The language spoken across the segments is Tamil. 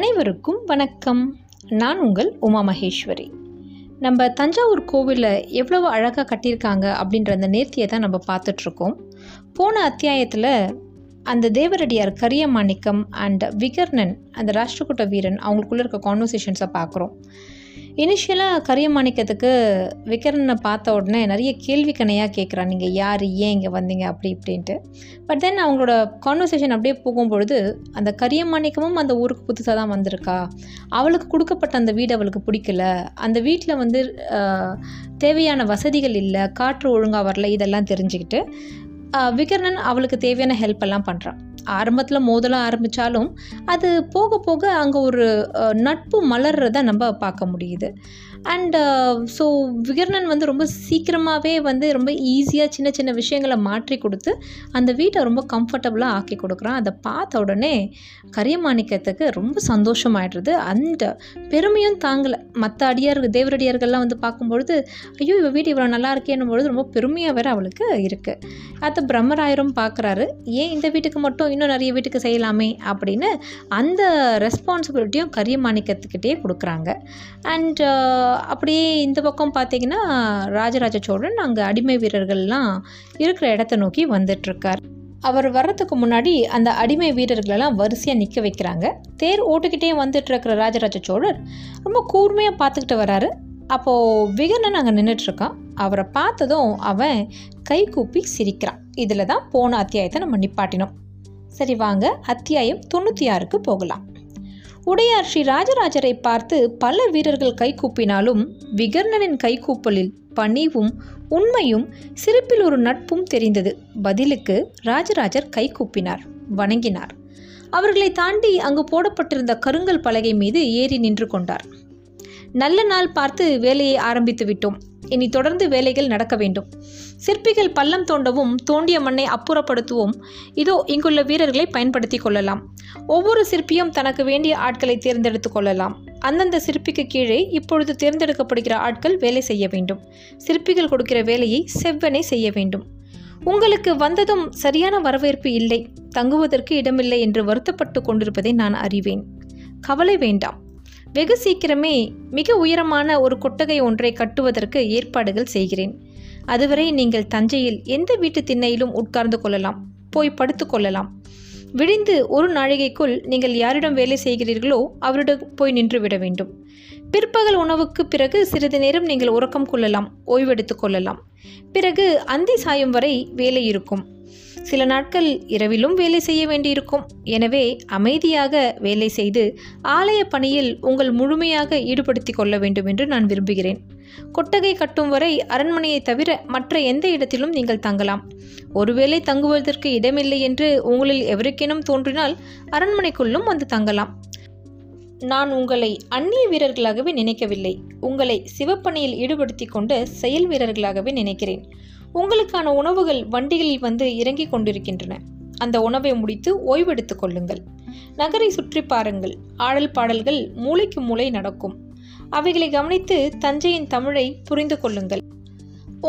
அனைவருக்கும் வணக்கம். நான் உங்கள் உமா மகேஸ்வரி. நம்ம தஞ்சாவூர் கோவிலில் எவ்வளவு அழகாக கட்டியிருக்காங்க அப்படின்ற அந்த நேர்த்தியை தான் நம்ம பார்த்துட்ருக்கோம். போன அத்தியாயத்தில் அந்த தேவரடியார் கரியமாணிக்கம் அண்ட் விகர்ணன் அந்த ராஷ்டிரகூட்ட வீரன் அவங்களுக்குள்ளே இருக்க கான்வர்சேஷன்ஸை பார்க்குறோம். இனிஷியலாக கரியமாணிக்கத்துக்கு விகர்ணனை பார்த்த உடனே நிறைய கேள்வி கணையாக கேட்குறான், நீங்கள் யார், ஏன் இங்கே வந்தீங்க, அப்படி இப்படின்ட்டு. பட் தென் அவங்களோட கான்வர்சேஷன் அப்படியே போகும்பொழுது அந்த கரியமாணிக்கமும் அந்த ஊருக்கு புதுசாக தான் வந்திருக்கா, அவளுக்கு கொடுக்கப்பட்ட அந்த வீடு அவளுக்கு பிடிக்கல, அந்த வீட்டில் வந்து தேவையான வசதிகள் இல்லை, காற்று ஒழுங்காக வரல, இதெல்லாம் தெரிஞ்சுக்கிட்டு விகர்ணன் அவளுக்கு தேவையான ஹெல்ப் எல்லாம் பண்ணுறான். ஆரம்பத்தில் மோதலாம் ஆரம்பித்தாலும் அது போக போக அங்கே ஒரு நட்பு மலர்றதை நம்ம பார்க்க முடியுது. அண்ட் ஸோ விகர்ணன் வந்து ரொம்ப சீக்கிரமாகவே வந்து ரொம்ப ஈஸியாக சின்ன சின்ன விஷயங்களை மாற்றி கொடுத்து அந்த வீட்டை ரொம்ப கம்ஃபர்டபுளாக ஆக்கி கொடுக்குறான். அதை பார்த்த உடனே கரியமாணிக்கத்துக்கு ரொம்ப சந்தோஷமாயிடுறது, அந்த பெருமையும் தாங்கலை. மற்ற தேவரடியார்கள்லாம் வந்து பார்க்கும்பொழுது ஐயோ இவ வீடு இவ்வளோ நல்லா இருக்கேன்னும் பொழுது ரொம்ப பெருமையாக வேறு அவளுக்கு இருக்குது. அதை பிரம்மராயரும் பார்க்குறாரு, ஏன் இந்த வீட்டுக்கு மட்டும், இன்னும் நிறைய வீட்டுக்கு செய்யலாமே அப்படின்னு அந்த ரெஸ்பான்சிபிலிட்டியும் கரியமாணிக்கத்துக்கிட்டே கொடுக்குறாங்க. அண்ட் அப்படியே இந்த பக்கம் பார்த்தீங்கன்னா ராஜராஜ சோழன் அங்கே அடிமை வீரர்கள்லாம் இருக்கிற இடத்த நோக்கி வந்துட்டுருக்கார். அவர் வர்றதுக்கு முன்னாடி அந்த அடிமை வீரர்களெல்லாம் வரிசையாக நிற்க வைக்கிறாங்க. தேர் ஓட்டுக்கிட்டே வந்துட்டு இருக்கிற ராஜராஜ சோழர் ரொம்ப கூர்மையாக பார்த்துக்கிட்டு வராரு. அப்போது விகர்ணன் அங்கே நின்றுட்டுருக்கான். அவரை பார்த்ததும் அவன் கை கூப்பி சிரிக்கிறான். இதில் தான் போன அத்தியாயத்தை நம்ம நிப்பாட்டினோம். சரி, வாங்க அத்தியாயம் 96க்கு போகலாம். உடையார் ஸ்ரீ ராஜராஜரை பார்த்து பல வீரர்கள் கைகூப்பினாலும் விகர்ணனின் கைகூப்பலில் பணிவும் உண்மையும் சிரிப்பில் ஒரு நட்பும் தெரிந்தது. பதிலுக்கு ராஜராஜர் கைகூப்பினார், வணங்கினார். அவர்களை தாண்டி அங்கு போடப்பட்டிருந்த கருங்கல் பலகை மீது ஏறி நின்று கொண்டார். நல்ல நாள் பார்த்து வேலையை ஆரம்பித்து விட்டோம், இனி தொடர்ந்து வேலைகள் நடக்க வேண்டும். சிற்பிகள் பள்ளம் தோண்டவும் தோண்டிய மண்ணை அப்புறப்படுத்தவும் இதோ இங்குள்ள வீரர்களை பயன்படுத்தி கொள்ளலாம். ஒவ்வொரு சிற்பியும் தனக்கு வேண்டிய ஆட்களை தேர்ந்தெடுத்து கொள்ளலாம். அந்தந்த சிற்பிக்கு கீழே இப்பொழுது தேர்ந்தெடுக்கப்படுகிற ஆட்கள் வேலை செய்ய வேண்டும். சிற்பிகள் கொடுக்கிற வேலையை செவ்வனே செய்ய வேண்டும். உங்களுக்கு வந்ததும் சரியான வரவேற்பு இல்லை, தங்குவதற்கு இடமில்லை என்று வருத்தப்பட்டு கொண்டிருப்பதை நான் அறிவேன். கவலை வேண்டாம், வெகு சீக்கிரமே மிக உயரமான ஒரு கொட்டகை ஒன்றை கட்டுவதற்கு ஏற்பாடுகள் செய்கிறேன். அதுவரை நீங்கள் தஞ்சையில் எந்த வீட்டு திண்ணையிலும் உட்கார்ந்து கொள்ளலாம், போய் படுத்து கொள்ளலாம். விடிந்து ஒரு நாழிகைக்குள் நீங்கள் யாரிடம் வேலை செய்கிறீர்களோ அவரிடம் போய் நின்றுவிட வேண்டும். பிற்பகல் உணவுக்கு பிறகு சிறிது நேரம் நீங்கள் உறக்கம் கொள்ளலாம், ஓய்வெடுத்து கொள்ளலாம். பிறகு அந்தி சாயும் வரை வேலை இருக்கும். சில நாட்கள் இரவிலும் வேலை செய்ய வேண்டியிருக்கும். எனவே அமைதியாக வேலை செய்து ஆலய பணியில் உங்கள் முழுமையாக ஈடுபடுத்தி கொள்ள வேண்டும் என்று நான் விரும்புகிறேன். கொட்டகை கட்டும் வரை அரண்மனையை தவிர மற்ற எந்த இடத்திலும் நீங்கள் தங்கலாம். ஒருவேளை தங்குவதற்கு இடமில்லை என்று உங்களில் எவருக்கேனும் தோன்றினால் அரண்மனைக்குள்ளும் வந்து தங்கலாம். நான் உங்களை அந்நிய வீரர்களாகவே நினைக்கவில்லை, உங்களை சிவப்பணியில் ஈடுபடுத்தி கொண்டு செயல் வீரர்களாகவே நினைக்கிறேன். உங்களுக்கான உணவுகள் வண்டிகளில் வந்து இறங்கி கொண்டிருக்கின்றன. அந்த உணவை முடித்து ஓய்வெடுத்து கொள்ளுங்கள். நகரை சுற்றி பாருங்கள். ஆடல் பாடல்கள் மூளைக்கு மூளை நடக்கும். அவைகளை கவனித்து தஞ்சையின் தமிழை புரிந்து கொள்ளுங்கள்.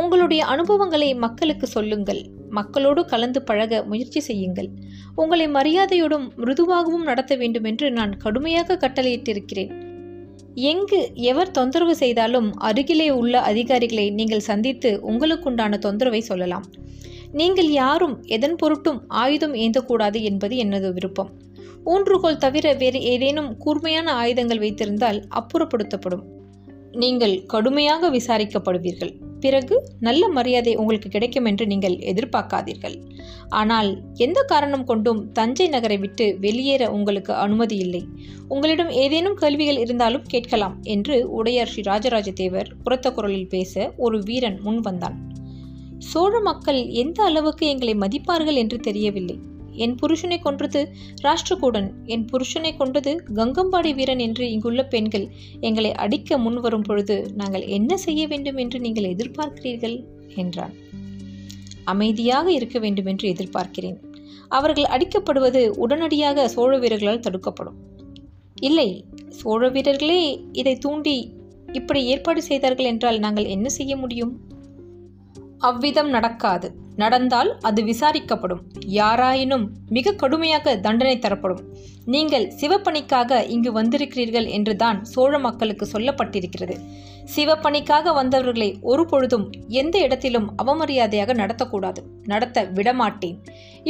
உங்களுடைய அனுபவங்களை மக்களுக்கு சொல்லுங்கள். மக்களோடு கலந்து பழக முயற்சி செய்யுங்கள். உங்களை மரியாதையோடும் மிருதுவாகவும் நடத்த வேண்டும் என்று நான் கடுமையாக கட்டளையிட்டிருக்கிறேன். எங்கு எவர் தொந்தரவு செய்தாலும் அருகிலே உள்ள அதிகாரிகளை நீங்கள் சந்தித்து உங்களுக்குண்டான தொந்தரவை சொல்லலாம். நீங்கள் யாரும் எதன் பொருட்டும் ஆயுதம் ஏந்தக்கூடாது என்பது எனது விருப்பம். ஊன்றுகோல் தவிர வேறு ஏதேனும் கூர்மையான ஆயுதங்கள் வைத்திருந்தால் அப்புறப்படுத்தப்படும். நீங்கள் கடுமையாக விசாரிக்கப்படுவீர்கள். பிறகு நல்ல மரியாதை உங்களுக்கு கிடைக்கும் என்று நீங்கள் எதிர்பார்க்காதீர்கள். ஆனால் எந்த காரணம் கொண்டும் தஞ்சை நகரை விட்டு வெளியேற உங்களுக்கு அனுமதி இல்லை. உங்களிடம் ஏதேனும் கேள்விகள் இருந்தாலும் கேட்கலாம் என்று உடையார் ஸ்ரீ ராஜராஜ தேவர் உரத்த குரலில் பேச ஒரு வீரன் முன் வந்தான். சோழ மக்கள் எந்த அளவுக்கு எங்களை மதிப்பார்கள் என்று தெரியவில்லை. என் புருஷனை கொன்றது ராஷ்டிரகூடன், என் புருஷனை கொன்றது கங்கம்பாடி வீரன் என்று இங்குள்ள பெண்கள் எங்களை அடிக்க முன் வரும் பொழுது நாங்கள் என்ன செய்ய வேண்டும் என்று நீங்கள் எதிர்பார்க்கிறீர்கள் என்றான். அமைதியாக இருக்க வேண்டும் என்று எதிர்பார்க்கிறேன். அவர்கள் அடிக்கப்படுவது உடனடியாக சோழ வீரர்களால் தடுக்கப்படும். இல்லை, சோழ வீரர்களே இதை தூண்டி இப்படி ஏற்பாடு செய்தார்கள் என்றால் நாங்கள் என்ன செய்ய முடியும்? அவ்விதம் நடக்காது. நடந்தால் அது விசாரிக்கப்படும். யாராயினும் மிக கடுமையாக தண்டனை தரப்படும். நீங்கள் சிவப்பணிக்காக இங்கு வந்திருக்கிறீர்கள் என்றுதான் சோழ மக்களுக்கு சொல்லப்பட்டிருக்கிறது. சிவப்பணிக்காக வந்தவர்களை ஒரு பொழுதும் எந்த இடத்திலும் அவமரியாதையாக நடத்தக்கூடாது, நடத்த விடமாட்டேன்.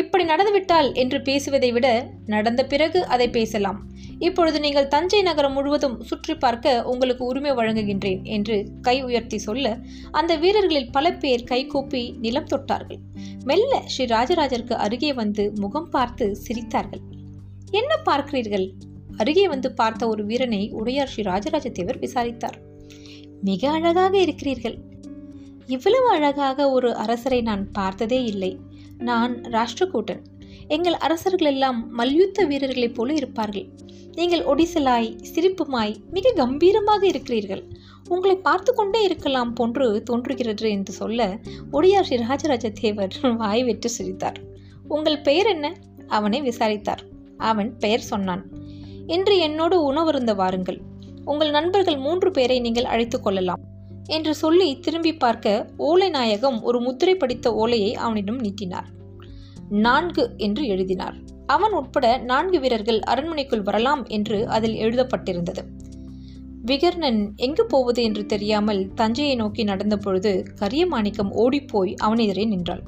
இப்படி நடந்துவிட்டால் என்று பேசுவதை விட நடந்த பிறகு அதை பேசலாம். இப்பொழுது நீங்கள் தஞ்சை நகரம் முழுவதும் சுற்றி பார்க்க உங்களுக்கு உரிமை வழங்குகின்றேன் என்று கை உயர்த்தி சொல்ல அந்த வீரர்களில் பல பேர் கைகூப்பி நிலம் தொட்டார்கள். மெல்ல ஸ்ரீ ராஜராஜருக்கு அருகே வந்து முகம் பார்த்து சிரித்தார்கள். என்ன பார்க்கிறீர்கள்? அருகே வந்து பார்த்த ஒரு வீரனை உடையார் ஸ்ரீ ராஜராஜ தேவர் விசாரித்தார். மிக அழகாக இருக்கிறீர்கள். இவ்வளவு அழகாக ஒரு அரசரை நான் பார்த்ததே இல்லை. நான் ராஷ்டிரகூட்டன். எங்கள் அரசர்களெல்லாம் மல்யுத்த வீரர்களைப் போல இருப்பார்கள். நீங்கள் ஒடிசலாய் சிரிப்புமாய் மிக கம்பீரமாக இருக்கிறீர்கள். உங்களை பார்த்து கொண்டே இருக்கலாம் போன்று தோன்றுகிறது என்று சொல்ல உடையார் ஸ்ரீ ராஜராஜ தேவர் வாய் விட்டு சிரித்தார். உங்கள் பெயர் என்ன? அவனை விசாரித்தார். அவன் பெயர் சொன்னான். இன்று என்னோடு உணவருந்த வாருங்கள், உங்கள் நண்பர்கள் 3 பேரை நீங்கள் அழைத்து கொள்ளலாம் என்று சொல்லி திரும்பி பார்க்க ஓலை நாயகம் ஒரு முத்திரை படித்த ஓலையை அவனிடம் நீட்டினார். 4 என்று எழுதினார். அவன் உட்பட 4 வீரர்கள் அரண்மனைக்குள் வரலாம் என்று அதில் எழுதப்பட்டிருந்தது. விகர்ணன் எங்கு போவது என்று தெரியாமல் தஞ்சையை நோக்கி நடந்த பொழுது கரியமாணிக்கம் ஓடிப்போய் அவன் எதிரே நின்றாள்.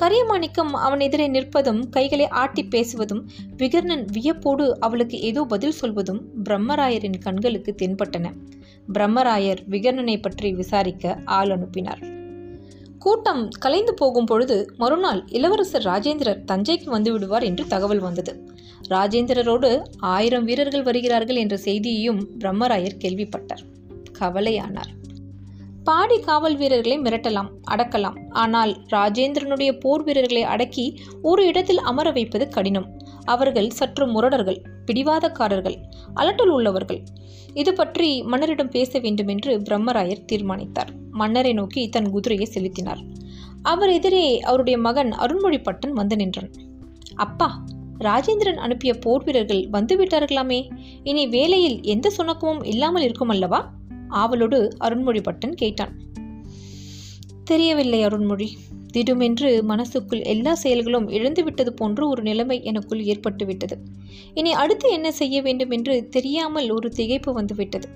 கரியமாணிக்கம் அவன் எதிரே நிற்பதும் கைகளை ஆட்டி பேசுவதும் விகர்ணன் வியப்போடு அவளுக்கு ஏதோ பதில் சொல்வதும் பிரம்மராயரின் கண்களுக்கு தென்பட்டன. பிரம்மராயர் விகர்ணனை பற்றி விசாரிக்க ஆள் அனுப்பினார். கூட்டம் கலைந்து போகும் பொழுது மறுநாள் இளவரசர் ராஜேந்திரர் தஞ்சைக்கு வந்து விடுவார் என்று தகவல் வந்தது. ராஜேந்திரரோடு 1000 வீரர்கள் வருகிறார்கள் என்ற செய்தியையும் பிரம்மராயர் கேள்விப்பட்டார். கவலையானார். பாடி காவல் வீரர்களை மிரட்டலாம், அடக்கலாம். ஆனால் ராஜேந்திரனுடைய போர் வீரர்களை அடக்கி ஒரு இடத்தில் அமர வைப்பது கடினம். அவர்கள் சற்று முரடர்கள், பிடிவாதக்காரர்கள், அலட்டல் உள்ளவர்கள். இது பற்றி மன்னரிடம் பேச வேண்டும் என்று பிரம்மராயர் தீர்மானித்தார். மன்னரை நோக்கி தன் குதிரையை செலுத்தினார். அவர் எதிரே அவருடைய மகன் அருண்மொழிபட்டன் வந்து நின்றான். அப்பா, ராஜேந்திரன் அனுப்பிய போர் வீரர்கள் வந்துவிட்டார்களாமே, இனி வேலையில் எந்த சுணக்கமும் இல்லாமல் இருக்குமல்லவா? ஆவலோடு அருண்மொழிபட்டன் கேட்டான். தெரியவில்லை அருண்மொழி, திடுமென்று மனசுக்குள் எல்லா செயல்களும் இழந்துவிட்டது போன்ற ஒரு நிலைமை எனக்குள் ஏற்பட்டுவிட்டது. இனி அடுத்து என்ன செய்ய வேண்டும் என்று தெரியாமல் ஒரு திகைப்பு வந்துவிட்டது.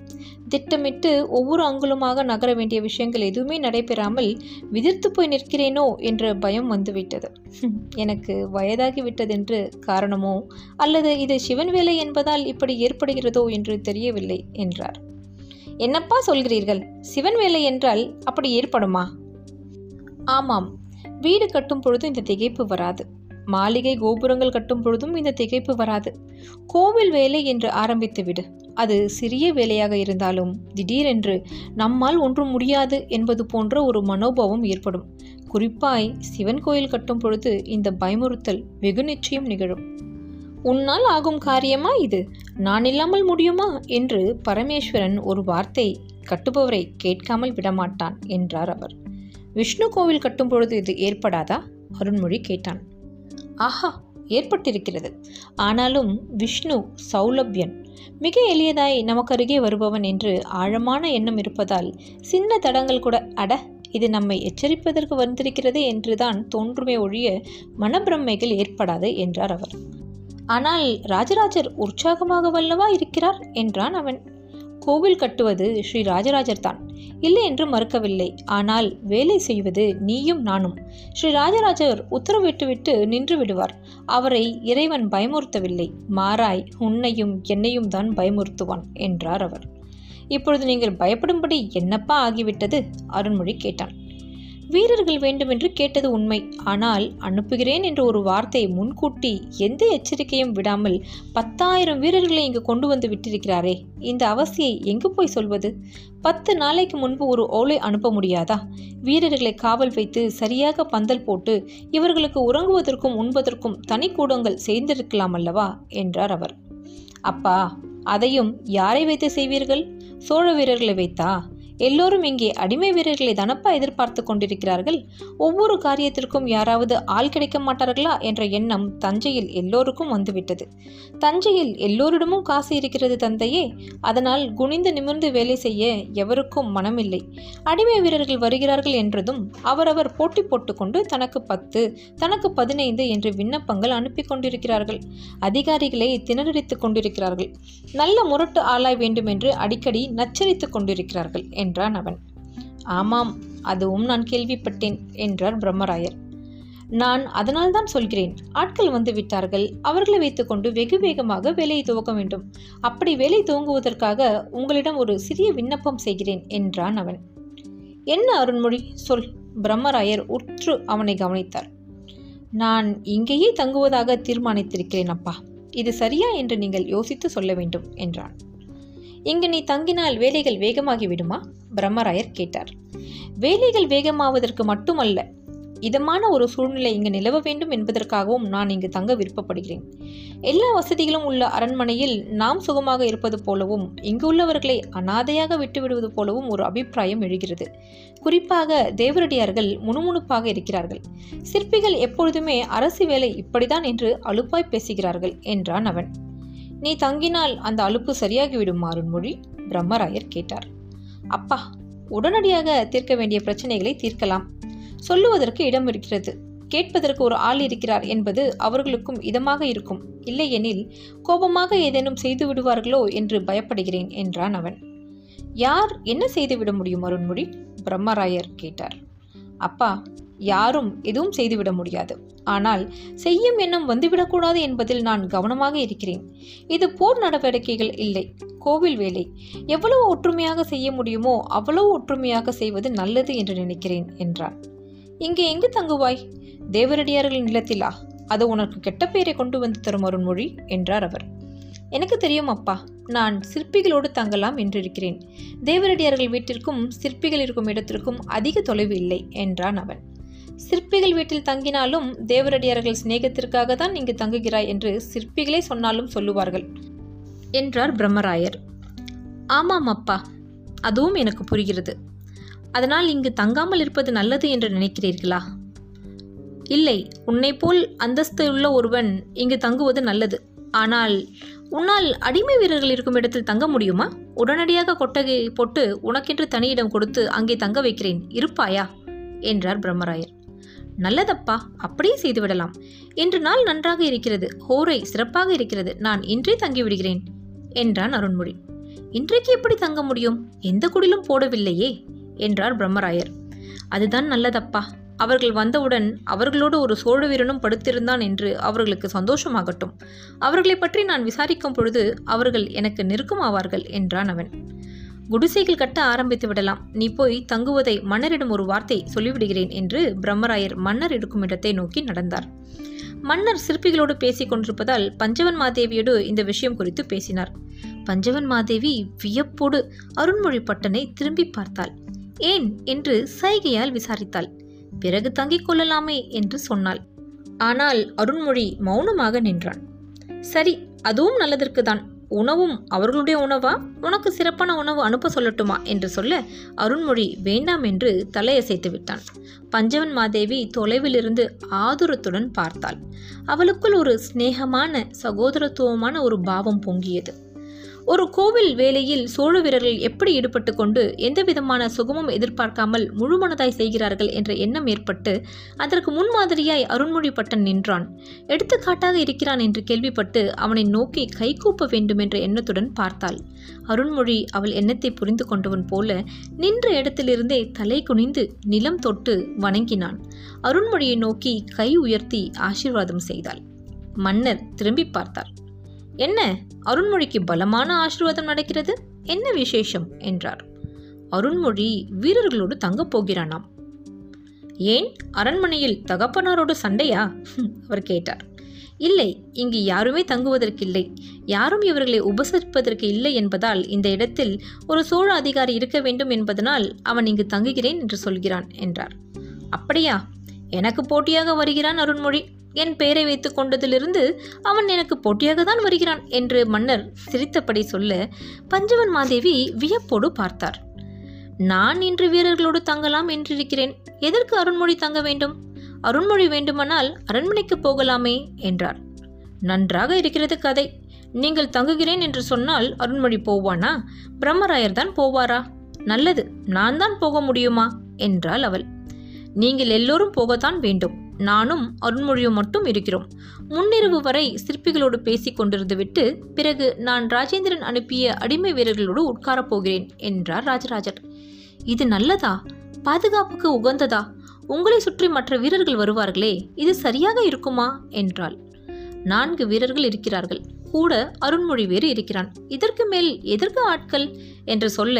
திட்டமிட்டு ஒவ்வொரு அங்குலமாக நகர வேண்டிய விஷயங்கள் எதுவுமே நடைபெறாமல் விதிர்த்து போய் நிற்கிறேனோ என்ற பயம் வந்துவிட்டது. எனக்கு வயதாகிவிட்டது என்று காரணமோ அல்லது இது சிவன் வேலை என்பதால் இப்படி ஏற்படுகிறதோ என்று தெரியவில்லை என்றார். என்னப்பா சொல்கிறீர்கள்? சிவன் வேலை என்றால் அப்படி ஏற்படுமா? ஆமாம், வீடு கட்டும் பொழுதும் இந்த திகைப்பு வராது, மாளிகை கோபுரங்கள் கட்டும் பொழுதும் இந்த திகைப்பு வராது. கோவில் வேலை என்று ஆரம்பித்து விடு, அது சிறிய வேலையாக இருந்தாலும் திடீரென்று நம்மால் ஒன்றும் முடியாது என்பது போன்ற ஒரு மனோபாவம் ஏற்படும். குறிப்பாய் சிவன் கோயில் கட்டும் பொழுது இந்த பயமுறுத்தல் வெகு நிச்சயம் நிகழும். உன்னால் ஆகும் காரியமா இது? நான் இல்லாமல் முடியுமா என்று பரமேஸ்வரன் ஒரு வார்த்தை கட்டுபவரை கேட்காமல் விடமாட்டான் என்றார் அவர். விஷ்ணு கோவில் கட்டும் பொழுது இது ஏற்படாதா? அருண்மொழி கேட்டான். ஆஹா, ஏற்பட்டிருக்கிறது. ஆனாலும் விஷ்ணு சௌலபியன், மிக எளியதாய் நமக்கு அருகே வருபவன் என்று ஆழமான எண்ணம் இருப்பதால் சின்ன தடங்கள் கூட அட இது நம்மை எச்சரிப்பதற்கு வந்திருக்கிறது என்றுதான் தோன்றுமே ஒழிய மனப்பிரமைகள் ஏற்படாது என்றார் அவர். ஆனால் ராஜராஜர் உற்சாகமாக வல்லவா இருக்கிறார் என்றான் அவன். கோவில் கட்டுவது ஸ்ரீ ராஜராஜர் தான், இல்லை என்று மறுக்கவில்லை. ஆனால் வேலை செய்வது நீயும் நானும். ஸ்ரீ ராஜராஜர் உத்தரவிட்டுவிட்டு நின்று விடுவார். அவரை இறைவன் பயமுறுத்தவில்லை, மாறாய் உன்னையும் என்னையும் தான் பயமுறுத்துவான் என்றார் அவர். இப்பொழுது நீங்கள் பயப்படும்படி என்னப்பா ஆகிவிட்டது? அருண்மொழி கேட்டான். வீரர்கள் வேண்டுமென்று கேட்டது உண்மை. ஆனால் அனுப்புகிறேன் என்ற ஒரு வார்த்தையை முன்கூட்டி எந்த எச்சரிக்கையும் விடாமல் 10,000 வீரர்களை இங்கு கொண்டு வந்து விட்டிருக்கிறாரே, இந்த அவசியை எங்கு போய் சொல்வது? 10 நாளைக்கு முன்பு ஒரு ஓலை அனுப்ப முடியாதா? வீரர்களை காவல் வைத்து சரியாக பந்தல் போட்டு இவர்களுக்கு உறங்குவதற்கும் உண்பதற்கும் தனி கூடங்கள் சேர்ந்திருக்கலாம் அல்லவா என்றார் அவர். அப்பா, அதையும் யாரை வைத்து செய்வீர்கள்? சோழ வீரர்களை வைத்தா? எல்லோரும் இங்கே அடிமை வீரர்களை தனப்பா எதிர்பார்த்து கொண்டிருக்கிறார்கள். ஒவ்வொரு காரியத்திற்கும் யாராவது ஆள் கிடைக்க மாட்டார்களா என்ற எண்ணம் தஞ்சையில் எல்லோருக்கும் வந்துவிட்டது. தஞ்சையில் எல்லோரிடமும் காசு இருக்கிறது தந்தையே, அதனால் குனிந்து நிமிர்ந்து வேலை செய்ய எவருக்கும் மனமில்லை. அடிமை வீரர்கள் வருகிறார்கள் என்றதும் அவரவர் போட்டி போட்டுக்கொண்டு தனக்கு 10, தனக்கு 15 என்று விண்ணப்பங்கள் அனுப்பி கொண்டிருக்கிறார்கள். அதிகாரிகளை திணறடித்துக் கொண்டிருக்கிறார்கள். நல்ல முரட்டு ஆளாய் வேண்டும் என்று அடிக்கடி நச்சரித்துக் கொண்டிருக்கிறார்கள் என்றான் அவன். ஆமாம், அதுவும் நான் கேள்விப்பட்டேன் என்றார் பிரம்மராயர். நான் அதனால் தான் சொல்கிறேன், ஆட்கள் வந்து விட்டார்கள், அவர்களை வைத்துக்கொண்டு வெகு வேகமாக வேலையை துவக்க வேண்டும். அப்படி வேலை துவங்குவதற்காக உங்களிடம் ஒரு சிறிய விண்ணப்பம் செய்கிறேன் என்றான் அவன். என்ன அருண்மொழி, சொல். பிரம்மராயர் உற்று அவனை கவனித்தார். நான் இங்கேயே தங்குவதாக தீர்மானித்திருக்கிறேன் அப்பா, இது சரியா என்று நீங்கள் யோசித்து சொல்ல வேண்டும் என்றான். இங்கு நீ தங்கினால் வேலைகள் வேகமாகிவிடுமா? பிரம்மராயர் கேட்டார். வேலைகள் வேகமாவதற்கு மட்டுமல்ல, இதமான ஒரு சூழ்நிலை இங்கு நிலவ வேண்டும் என்பதற்காகவும் நான் இங்கு தங்க விருப்பப்படுகிறேன். எல்லா வசதிகளும் உள்ள அரண்மனையில் நாம் சுகமாக இருப்பது போலவும் இங்கு உள்ளவர்களை அனாதையாக விட்டுவிடுவது போலவும் ஒரு அபிப்பிராயம் எழுகிறது. குறிப்பாக தேவரடியார்கள் முணுமுணுப்பாக இருக்கிறார்கள். சிற்பிகள் எப்பொழுதுமே அரசு வேலை இப்படிதான் என்று அலுப்பாய் பேசுகிறார்கள் என்றான் அவன். நீ தங்கினால் அந்த அலுப்பு சரியாகிவிடும் அருண்மொழி? பிரம்மராயர் கேட்டார். அப்பா, உடனடியாக தீர்க்க வேண்டிய பிரச்சனைகளை தீர்க்கலாம். சொல்லுவதற்கு இடம் இருக்கிறது, கேட்பதற்கு ஒரு ஆள் இருக்கிறார் என்பது அவர்களுக்கும் இதமாக இருக்கும். இல்லையெனில் கோபமாக ஏதேனும் செய்து விடுவார்களோ என்று பயப்படுகிறேன் என்றான் அவன். யார் என்ன செய்துவிட முடியும் அருண்மொழி? பிரம்மராயர் கேட்டார். அப்பா, யாரும் எதுவும் செய்துவிட முடியாது. ஆனால் செய்யும் எண்ணம் வந்துவிடக்கூடாது என்பதில் நான் கவனமாக இருக்கிறேன். இது போர் நடவடிக்கைகள் இல்லை, கோவில் வேலை. எவ்வளவு ஒற்றுமையாக செய்ய முடியுமோ அவ்வளவு ஒற்றுமையாக செய்வது நல்லது என்று நினைக்கிறேன் என்றான். இங்கே எங்கு தங்குவாய்? தேவரடியார்களின் நிலத்திலா? அது உனக்கு கெட்ட பெயரை கொண்டு வந்து தரும் அருண்மொழி என்றார் அவர். எனக்கு தெரியும் அப்பா, நான் சிற்பிகளோடு தங்கலாம் என்றிருக்கிறேன். தேவரடியார்கள் வீட்டிற்கும் சிற்பிகள் இருக்கும் இடத்திற்கும் அதிக தொலைவு இல்லை என்றான் அவன். சிற்பிகள் வீட்டில் தங்கினாலும் தேவரடியார்கள் சிநேகத்திற்காக தான் இங்கு தங்குகிறாய் என்று சிற்பிகளே சொன்னாலும் சொல்லுவார்கள் என்றார் பிரம்மராயர். ஆமாம் அப்பா, அதுவும் எனக்கு புரிகிறது. அதனால் இங்கு தங்காமல் இருப்பது நல்லது என்று நினைக்கிறீர்களா? இல்லை, உன்னை போல் அந்தஸ்து உள்ள ஒருவன் இங்கு தங்குவது நல்லது. ஆனால் உன்னால் அடிமை வீரர்கள் இருக்கும் இடத்தில் தங்க முடியுமா? உடனடியாக கொட்டகை போட்டு உனக்கென்று தனியிடம் கொடுத்து அங்கே தங்க வைக்கிறேன், இருப்பாயா என்றார் பிரம்மராயர். நல்லதப்பா, அப்படியே செய்துவிடலாம். இன்று நாள் நன்றாக இருக்கிறது, ஹோரை சிறப்பாக இருக்கிறது. நான் இன்றே தங்கிவிடுகிறேன் என்றான் அருண்மொழி. இன்றைக்கு எப்படி தங்க முடியும்? எந்த குடிலும் போடவில்லையே என்றார் பிரம்மராயர். அதுதான் நல்லதப்பா, அவர்கள் வந்தவுடன் அவர்களோடு ஒரு சோழ வீரனும் படுத்திருந்தான் என்று அவர்களுக்கு சந்தோஷமாகட்டும். அவர்களை பற்றி நான் விசாரிக்கும் பொழுது அவர்கள் எனக்கு நெருக்கமாவார்கள் என்றான் அவன். குடிசைகள் கட்ட ஆரம்பித்து விடலாம், நீ போய் தங்குவதை மன்னரிடம் ஒரு வார்த்தை சொல்லிவிடுகிறேன் என்று பிரம்மராயர் மன்னர் இருக்கும் இடத்தை நோக்கி நடந்தார். மன்னர் சிற்பிகளோடு பேசிக் கொண்டிருப்பதால் பஞ்சவன் மாதேவியோடு இந்த விஷயம் குறித்து பேசினார். பஞ்சவன் மாதேவி வியப்போடு அருண்மொழி பட்டனை திரும்பி பார்த்தாள். ஏன் என்று சைகையால் விசாரித்தாள். பிறகு தங்கிக் கொள்ளலாமே என்று சொன்னாள். ஆனால் அருண்மொழி மௌனமாக நின்றான். சரி, அதுவும் நல்லதற்குதான். உணவும் அவர்களுடைய உணவா? உனக்கு சிறப்பான உணவு அனுப்ப சொல்லட்டுமா என்று சொல்ல அருண்மொழி வேண்டாம் என்று தலையசைத்து விட்டான். பஞ்சவன் மாதேவி தொலைவிலிருந்து ஆதுரத்துடன் பார்த்தாள். அவளுக்குள் ஒரு சிநேகமான சகோதரத்துவமான ஒரு பாவம் பொங்கியது. ஒரு கோவில் வேலையில் சோழ வீரர்கள் எப்படி ஈடுபட்டு கொண்டு எந்த விதமான சுகமும் எதிர்பார்க்காமல் முழுமனதாய் செய்கிறார்கள் என்ற எண்ணம் ஏற்பட்டு அதற்கு முன்மாதிரியாய் அருண்மொழி பட்டன் நின்றான். எடுத்துக்காட்டாக இருக்கிறான் என்று கேள்விப்பட்டு அவனை நோக்கி கைகூப்ப வேண்டும் என்ற எண்ணத்துடன் பார்த்தாள். அருண்மொழி அவள் எண்ணத்தை புரிந்து கொண்டவன் போல நின்ற இடத்திலிருந்தே தலை குனிந்து நிலம் தொட்டு வணங்கினான். அருண்மொழியை நோக்கி கை உயர்த்தி ஆசீர்வாதம் செய்தாள். மன்னர் திரும்பி பார்த்தார். என்ன, அருண்மொழிக்கு பலமான ஆசீர்வாதம் நடக்கிறது, என்ன விசேஷம் என்றார். அருண்மொழி வீரர்களோடு தங்கப் போகிறானாம். ஏன், அரண்மனையில் தகப்பனாரோடு சண்டையா? அவர் கேட்டார். இல்லை, இங்கு யாருமே தங்குவதற்கில்லை, யாரும் இவர்களை உபசரிப்பதற்கு இல்லை என்பதால் இந்த இடத்தில் ஒரு சோழ அதிகாரி இருக்க வேண்டும் என்பதனால் அவன் இங்கு தங்குகிறேன் என்று சொல்கிறான் என்றார். அப்படியா? எனக்கு போட்டியாக வருகிறான் அருண்மொழி. என் பெயரை வைத்து கொண்டதிலிருந்து அவன் எனக்கு போட்டியாகத்தான் வருகிறான் என்று மன்னர் சிரித்தபடி சொல்ல பஞ்சவன் மாதேவி வியப்போடு பார்த்தார். நான் இன்று வீரர்களோடு தங்கலாம் என்றிருக்கிறேன், எதற்கு அருண்மொழி தங்க வேண்டும்? அருண்மொழி வேண்டுமானால் அரண்மனைக்கு போகலாமே என்றார். நன்றாக இருக்கிறது கதை. நீங்கள் தங்குகிறேன் என்று சொன்னால் அருண்மொழி போவானா? பிரம்மராயர் தான் போவாரா? நல்லது, நான் தான் போக முடியுமா என்றாள் அவள். நீங்கள் எல்லோரும் போகத்தான் வேண்டும். நானும் அருண்மொழியும் மட்டும் இருக்கிறோம். முன்னிரவு வரை சிற்பிகளோடு பேசி கொண்டிருந்து விட்டு பிறகு நான் ராஜேந்திரன் அனுப்பிய அடிமை வீரர்களோடு உட்காரப் போகிறேன் என்றார் ராஜராஜர். இது நல்லதா? பாதுகாப்புக்கு உகந்ததா? உங்களை சுற்றி மற்ற வீரர்கள் வருவார்களே, இது சரியாக இருக்குமா என்றாள். 4 வீரர்கள் இருக்கிறார்கள், கூட அருண்மொழி வேறு இருக்கிறான். இதற்கு மேல் எதற்கு ஆட்கள் என்று சொல்ல,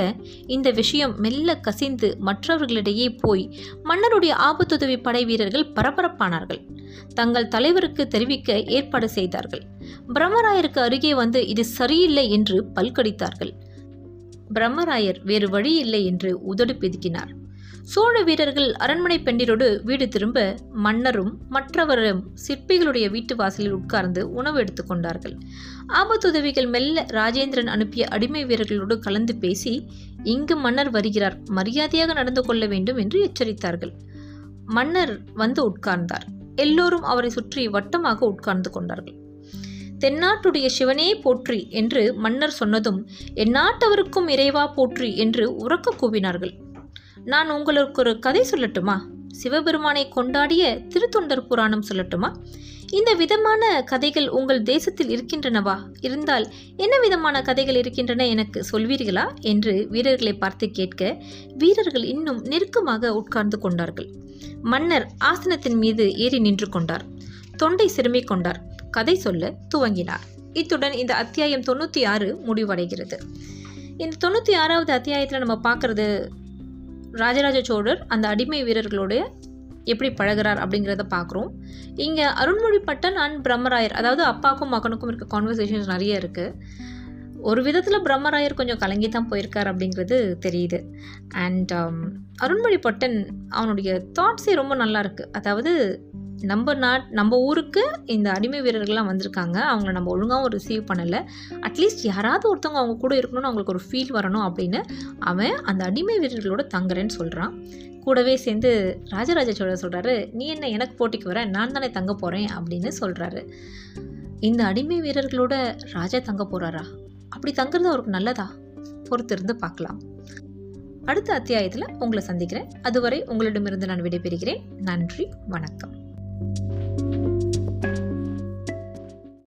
இந்த விஷயம் மெல்ல கசிந்து மற்றவர்களிடையே போய் மன்னருடைய ஆபத்துதவி படை வீரர்கள் பரபரப்பானார்கள். தங்கள் தலைவருக்கு தெரிவிக்க ஏற்பாடு செய்தார்கள். பிரம்மராயருக்கு அருகே வந்து இது சரியில்லை என்று பல்கடித்தார்கள். பிரம்மராயர் வேறு வழி இல்லை என்று உதடு பெதுக்கினார். சோழ வீரர்கள் அரண்மனை பெண்டிரோடு வீடு திரும்ப மன்னரும் மற்றவரும் சிற்பிகளுடைய வீட்டு வாசலில் உட்கார்ந்து உணவு எடுத்துக்கொண்டார்கள். ஆபத்துதவிகள் மெல்ல ராஜேந்திரன் அனுப்பிய அடிமை வீரர்களோடு கலந்து பேசி, இங்கு மன்னர் வருகிறார், மரியாதையாக நடந்து கொள்ள வேண்டும் என்று எச்சரித்தார்கள். மன்னர் வந்து உட்கார்ந்தார். எல்லோரும் அவரை சுற்றி வட்டமாக உட்கார்ந்து கொண்டார்கள். தென்னாட்டுடைய சிவனே போற்றி என்று மன்னர் சொன்னதும் எந்நாட்டவருக்கும் இறைவா போற்றி என்று உரக்க கூவினார்கள். நான் உங்களுக்கு ஒரு கதை சொல்லட்டுமா? சிவபெருமானை கொண்டாடிய திருத்தொண்டர் புராணம் சொல்லட்டுமா? இந்த விதமான கதைகள் உங்கள் தேசத்தில் இருக்கின்றனவா? இருந்தால் என்ன விதமான கதைகள் இருக்கின்றன எனக்கு சொல்வீர்களா என்று வீரர்களை பார்த்து கேட்க, வீரர்கள் இன்னும் நெருக்கமாக உட்கார்ந்து கொண்டார்கள். மன்னர் ஆசனத்தின் மீது ஏறி நின்று கொண்டார். தொண்டை சிறுமிக் கொண்டார். கதை சொல்ல துவங்கினார். இத்துடன் இந்த அத்தியாயம் 96 முடிவடைகிறது. இந்த 96வது அத்தியாயத்தில் நம்ம பார்க்கறது ராஜராஜ சோழர் அந்த அடிமை வீரர்களோடு எப்படி பழகிறார் அப்படிங்கிறத பார்க்குறோம். இங்கே அருண்மொழி பட்டன் அண்ட் பிரம்மராயர், அதாவது அப்பாவுக்கும் மகனுக்கும் இருக்க கான்வர்சேஷன்ஸ் நிறைய இருக்குது. ஒரு விதத்தில் பிரம்மராயர் கொஞ்சம் கலங்கி தான் போயிருக்கார் அப்படிங்கிறது தெரியுது. அண்ட் அருண்மொழி பட்டன் அவனுடைய தாட்ஸே ரொம்ப நல்லா இருக்குது. அதாவது நம்ம ஊருக்கு இந்த அடிமை வீரர்கள்லாம் வந்திருக்காங்க, அவங்கள நம்ம ஒழுங்காகவும் ரிசீவ் பண்ணலை, அட்லீஸ்ட் யாராவது ஒருத்தவங்க அவங்க கூட இருக்கணும்னு அவங்களுக்கு ஒரு ஃபீல் வரணும் அப்படின்னு அவன் அந்த அடிமை வீரர்களோட தங்குறேன்னு சொல்கிறான். கூடவே சேர்ந்து ராஜராஜ சோழர் சொல்கிறாரு, நீ என்ன எனக்கு போட்டிக்கு வர, நான் தானே தங்க போகிறேன் அப்படின்னு சொல்கிறாரு. இந்த அடிமை வீரர்களோட ராஜா தங்க போகிறாரா? அப்படி தங்குறது அவருக்கு நல்லதா? பொறுத்திருந்து பார்க்கலாம். அடுத்த அத்தியாயத்தில் உங்களை சந்திக்கிறேன். அதுவரை உங்களிடமிருந்து நான் விடைபெறுகிறேன். நன்றி, வணக்கம்.